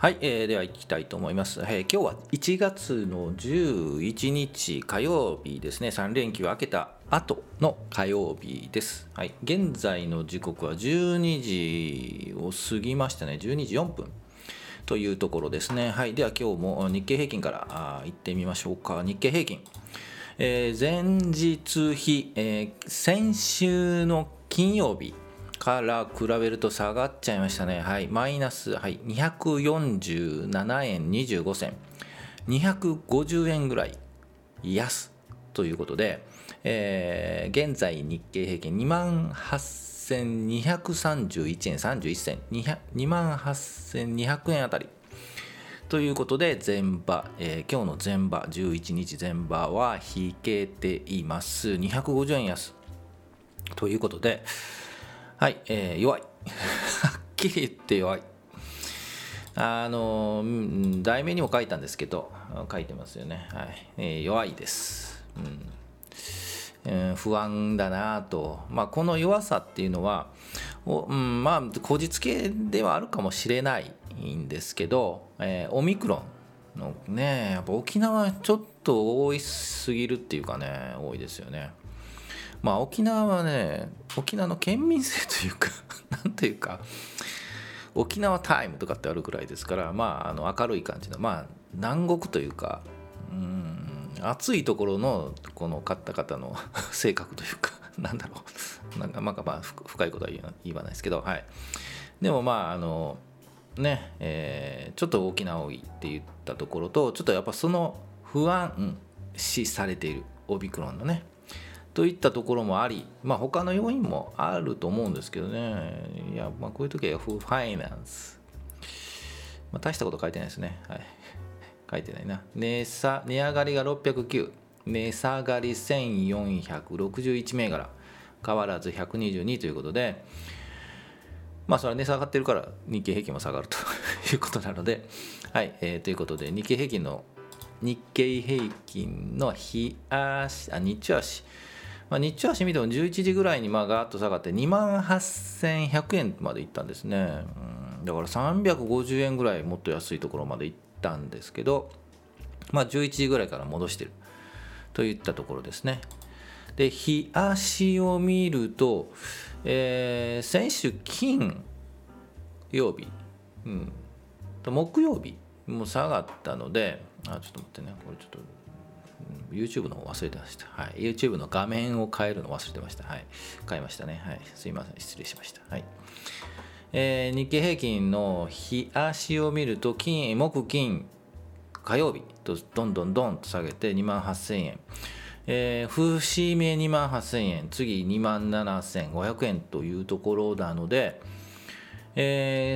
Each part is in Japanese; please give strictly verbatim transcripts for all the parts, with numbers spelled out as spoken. はい、えー、では行きたいと思います、えー、今日はいちがつのじゅういちにち火曜日ですね。さん連休明けた後の火曜日です、はい、現在の時刻はじゅうにじを過ぎましたね。じゅうにじよんぷんというところですね。はい、では今日も日経平均から行ってみましょうか。日経平均、えー、前日比、えー、先週の金曜日から比べると下がっちゃいましたね。はい、マイナス、はい、にひゃくよんじゅうななえんにじゅうごせん、にひゃくごじゅうえんぐらい安ということで、えー、現在日経平均にまんはっせんにひゃくさんじゅういちえんさんじゅういっせん、にまんはっせんにひゃくえんあたりということで、前場、えー、今日の前場じゅういちにち前場は引けています。にひゃくごじゅうえん安ということで、はい、えー、弱いはっきり言って弱い。あの題名にも書いたんですけど、書いてますよね、はい、えー、弱いです、うんえー、不安だなと、まあ、この弱さっていうのはお、うん、まあこじつけではあるかもしれないんですけど、えー、オミクロンのね、やっぱ沖縄ちょっと多いすぎるっていうかね、多いですよね。まあ、沖縄はね、沖縄の県民性というかなんというか、沖縄タイムとかってあるくらいですから、まああの明るい感じの、まあ南国というか、うーん、暑いところのこの方々の性格というか、なんだろう、なんかまあまあ深いことは言わないですけど、はい、でもまああのね、えー、ちょっと沖縄多いって言ったところと、ちょっとやっぱその不安視されているオミクロンのねといったところもあり、まあ、他の要因もあると思うんですけどね。いや、まあ、こういう時は Yahoo ファイナンス、まあ、大したこと書いてないですね、はい、書いてないな。値下がりがろっぴゃくきゅう、値下がりせんよんひゃくろくじゅういちめいがら、変わらずひゃくにじゅうにということで、まあそれは値下がってるから日経平均も下がるということなので、はい、えー、ということで日経平均の日経平均の日足、あ、日中足、まあ、日中足見てもじゅういちじぐらいにまあガーッと下がって にまんはっせんひゃくえんまでいったんですね。うん、だからさんびゃくごじゅうえんぐらいもっと安いところまでいったんですけど、まあ、じゅういちじぐらいから戻してるといったところですね。で、日足を見ると、えー、先週金曜日、うん、と木曜日も下がったので、あ、ちょっと待ってね、これちょっとYouTube の忘れてました、はい、YouTube の画面を変えるの忘れてました、はい、変えましたね、はい、すいません、失礼しました、はい、えー、日経平均の日足を見ると、金木金火曜日とどんどんどんと下げて にまんはっせんえん、えー、節目 にまんはっせんえん、次 にまんななせんごひゃくえんというところなので、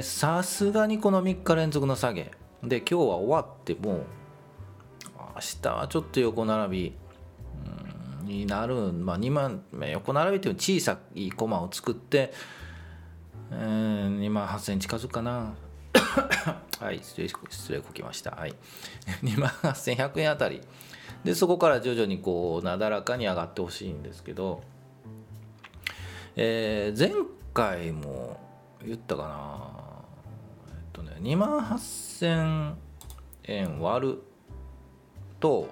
さすがにこのみっか連続の下げで、今日は終わっても明日はちょっと横並びになる、まあ、にまん、横並びという小さいコマを作って、うーん、にまんはっせん近づくかなはい、失礼、失礼こきました、はい、にまんはっせんひゃくえんあたりで、そこから徐々にこうなだらかに上がってほしいんですけど、えー、前回も言ったかな、えっとね、にまんはっせんえん割ると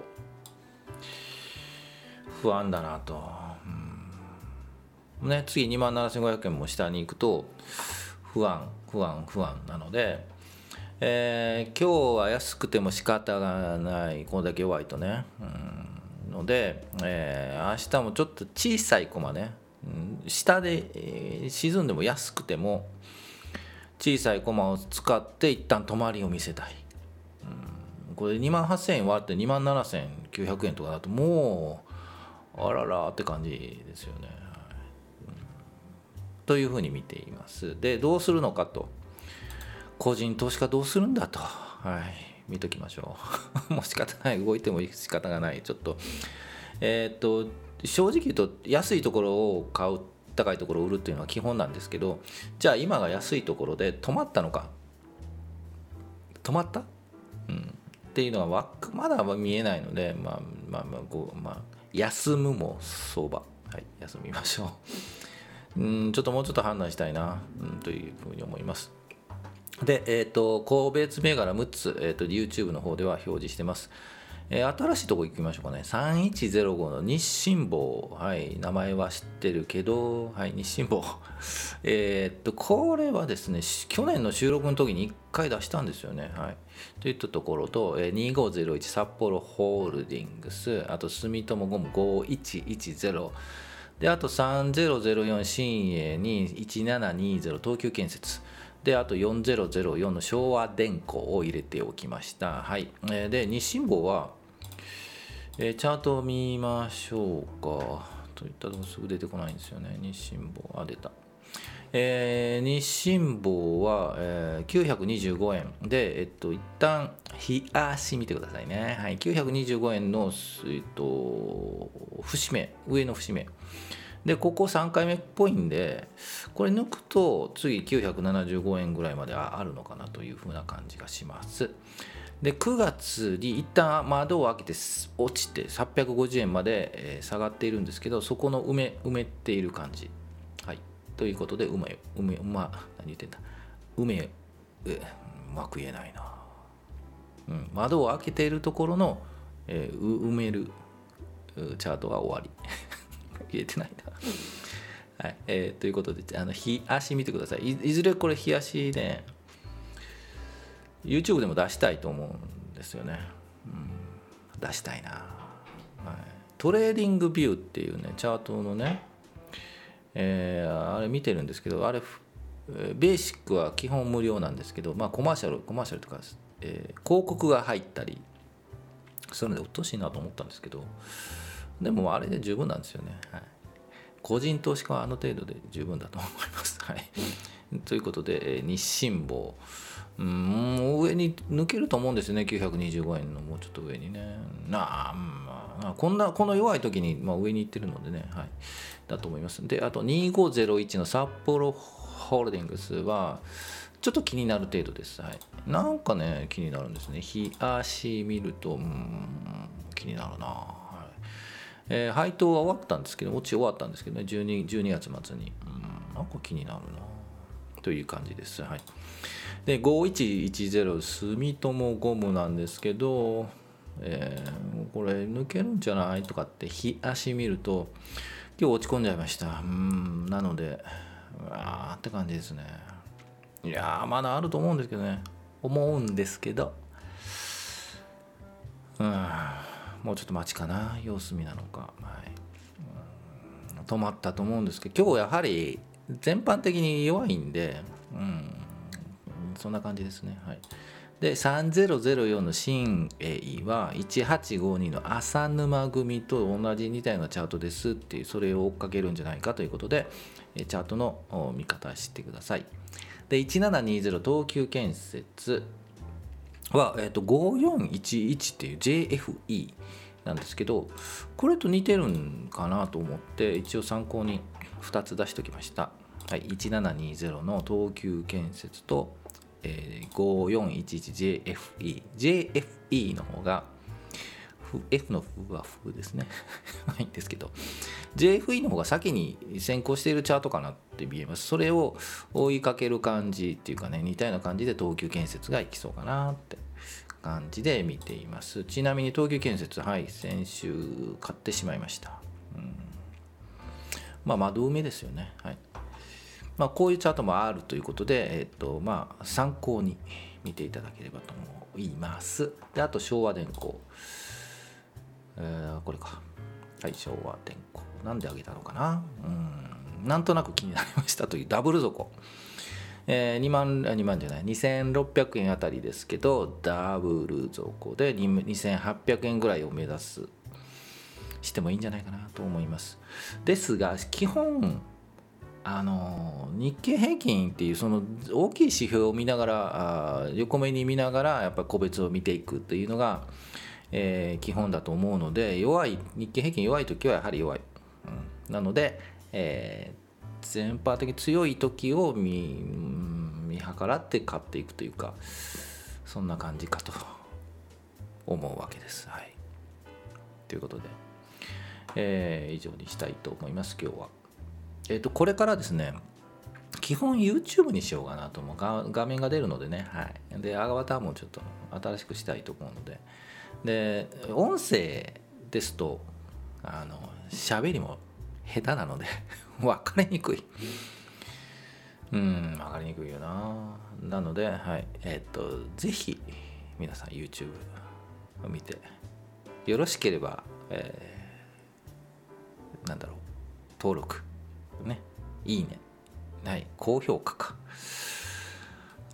不安だなと、うんね、次 にまんななせんごひゃくえんも下に行くと不安不安不安なので、えー、今日は安くても仕方がない、これだけ弱いとね、うん、ので、えー、明日もちょっと小さいコマね、うん、下で、えー、沈んでも安くても小さいコマを使って一旦止まりを見せたい。これにまんはっせんえん割ってにまんななせんきゅうひゃくえんとかだと、もうあららって感じですよね、うん、というふうに見ています。で、どうするのかと、個人投資家どうするんだと、はい、見ときましょうもう仕方ない、動いても仕方がない。ちょっとえっと正直言うと、安いところを買う、高いところを売るっていうのは基本なんですけど、じゃあ今が安いところで止まったのか、止まった、うんっていうのはまだ見えないので、まあまあまあこう、まあ、休むも相場、はい、休みましょう。うん、ちょっともうちょっと判断したいな、うん、というふうに思います。で、えー、と個別銘柄むっつ、えー、と YouTube の方では表示してます。えー、新しいとこ行きましょうかね。さんいちゼロごの日進坊、はい、名前は知ってるけど、はい、日進坊えっとこれはですね、去年の収録の時にいっかい出したんですよね、はい、といったところと、えー、にせんごひゃくいち札幌ホールディングス、あと住友ゴムごいちいちゼロで、あとさんぜろぜろよん新栄にいちななにゼロ東急建設で、あとよんせんよんの昭和電工を入れておきました、はい。えー、で日進坊は、えー、チャートを見ましょうかといったところ、すぐ出てこないんですよね。日進坊、あ、出た。えー、日進坊は、えー、きゅうひゃくにじゅうごえんで、えっと一旦日足見てくださいね、はい、きゅうひゃくにじゅうごえんの、えっと、節目、上の節目で、ここさんかいめっぽいんで、これ抜くと次きゅうひゃくななじゅうごえんぐらいまではあるのかなというふうな感じがします。でくがつに一旦窓を開けて落ちてさんびゃくごじゅうえんまで下がっているんですけど、そこの埋め埋めている感じ、はい、ということでうまい、うめ、まあ、何言ってんだ、うめ、え、うまく言えないな、うん、窓を開けているところの、えー、埋めるチャートが終わり言えてないな、はい、えー、ということで、あの日足見てください。 い, いずれこれ日足ね、YouTube でも出したいと思うんですよね、うん、出したいな、はい、トレーディングビューっていうねチャートのね、えー、あれ見てるんですけど、あれベーシックは基本無料なんですけど、まあコマーシャルコマーシャルとか、えー、広告が入ったりするのでうっとうしいなと思ったんですけど、でもあれで十分なんですよね、はい、個人投資家はあの程度で十分だと思います、はい、ということで、えー、日進坊、うーん、上に抜けると思うんですよね、きゅうひゃくにじゅうごえんのもうちょっと上にね、なあ、まあ、こんなこの弱い時に、まあ、上に行ってるのでね、はい、だと思います。であとにせんごひゃくいちの札幌ホールディングスはちょっと気になる程度です、はい、なんかね気になるんですね、日足見ると、うーん、気になるな、えー、配当は終わったんですけど、落ち終わったんですけどね、じゅうにがつまつに、うん、なんか気になるなという感じです、はい、でごいちいちゼロ住友ゴムなんですけど、えー、これ抜けるんじゃないとかって日足見ると今日落ち込んじゃいました、うん、なのでうわーって感じですね。いやー、まだあると思うんですけどね、思うんですけど、うん、もうちょっと待ちかな、様子見なのか、はい、うん、止まったと思うんですけど、今日やはり全般的に弱いんで、うん、そんな感じですね、はい、でさんぜろぜろよんの新栄はせんはっぴゃくごじゅうにの浅沼組と同じ似たようなチャートですっていう、それを追っかけるんじゃないかということでチャートの見方してください。でいちななにゼロ東急建設は、えー、とごよんいちいちっていう ジェイエフイー なんですけど、これと似てるんかなと思って一応参考にふたつ出しておきました、はい、いちななにゼロの東急建設と、えー、ごよんいちいち ジェイエフイー の方が F のフはフですねないんですけど、 ジェイエフイー の方が先に先行しているチャートかなって見えます。それを追いかける感じっていうかね、似たような感じで東急建設がいきそうかなって感じで見ています。ちなみに東急建設、はい、先週買ってしまいました、うん、まあ、窓埋めですよね、はい、まあ、こういうチャートもあるということで、えっとまあ、参考に見ていただければと思います。であと昭和電工、えー、これか、はい、昭和電工なんで上げたのかな、うん、なんとなく気になりましたというダブル底、えー、にまん、にまんじゃないにせんろっぴゃくえんあたりですけど、ダブル底でにせんはっぴゃくえんぐらいを目指すしてもいいんじゃないかなと思います。ですが基本あの日経平均っていうその大きい指標を見ながら、横目に見ながらやっぱり個別を見ていくというのが、えー、基本だと思うので、弱い日経平均弱い時はやはり弱い、うん、なので、えー全般的に強い時を 見, 見計らって買っていくというか、そんな感じかと思うわけです、はい、ということで、えー、以上にしたいと思います今日は。えーとこれからですね、基本 YouTube にしようかなと思う。画面が出るのでね、はい、でアバターもちょっと新しくしたいと思うので、で音声ですとあの喋りも下手なので分かりにくい、うん分かりにくいよな。なので、はい、えっとぜひ皆さん YouTube を見てよろしければ、えー、なんだろう登録ね、いいね、はい、高評価か、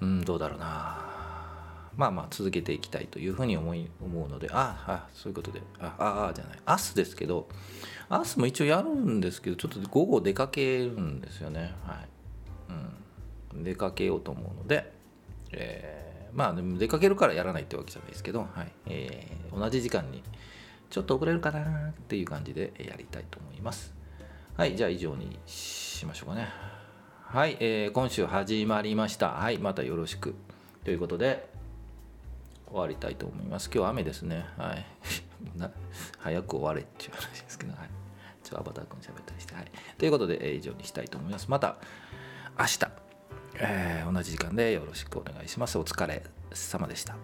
うんどうだろうな。まあまあ続けていきたいというふうに思い思うので、ああそういうことで、ああじゃない明日ですけど、明日も一応やるんですけど、ちょっと午後出かけるんですよね、はい、うん、出かけようと思うので、えー、まあでも出かけるからやらないってわけじゃないですけど、はい、えー、同じ時間にちょっと遅れるかなっていう感じでやりたいと思います。はい、じゃあ以上にしましょうかね。はい、えー、今週始まりました。はい、またよろしくということで終わりたいと思います。今日は雨ですね、はいな早く終われっていう話ですけど、はい、ちょっとアバター君喋ったりして、はい、ということで、えー、以上にしたいと思います。また明日、えー、同じ時間でよろしくお願いします。お疲れ様でした。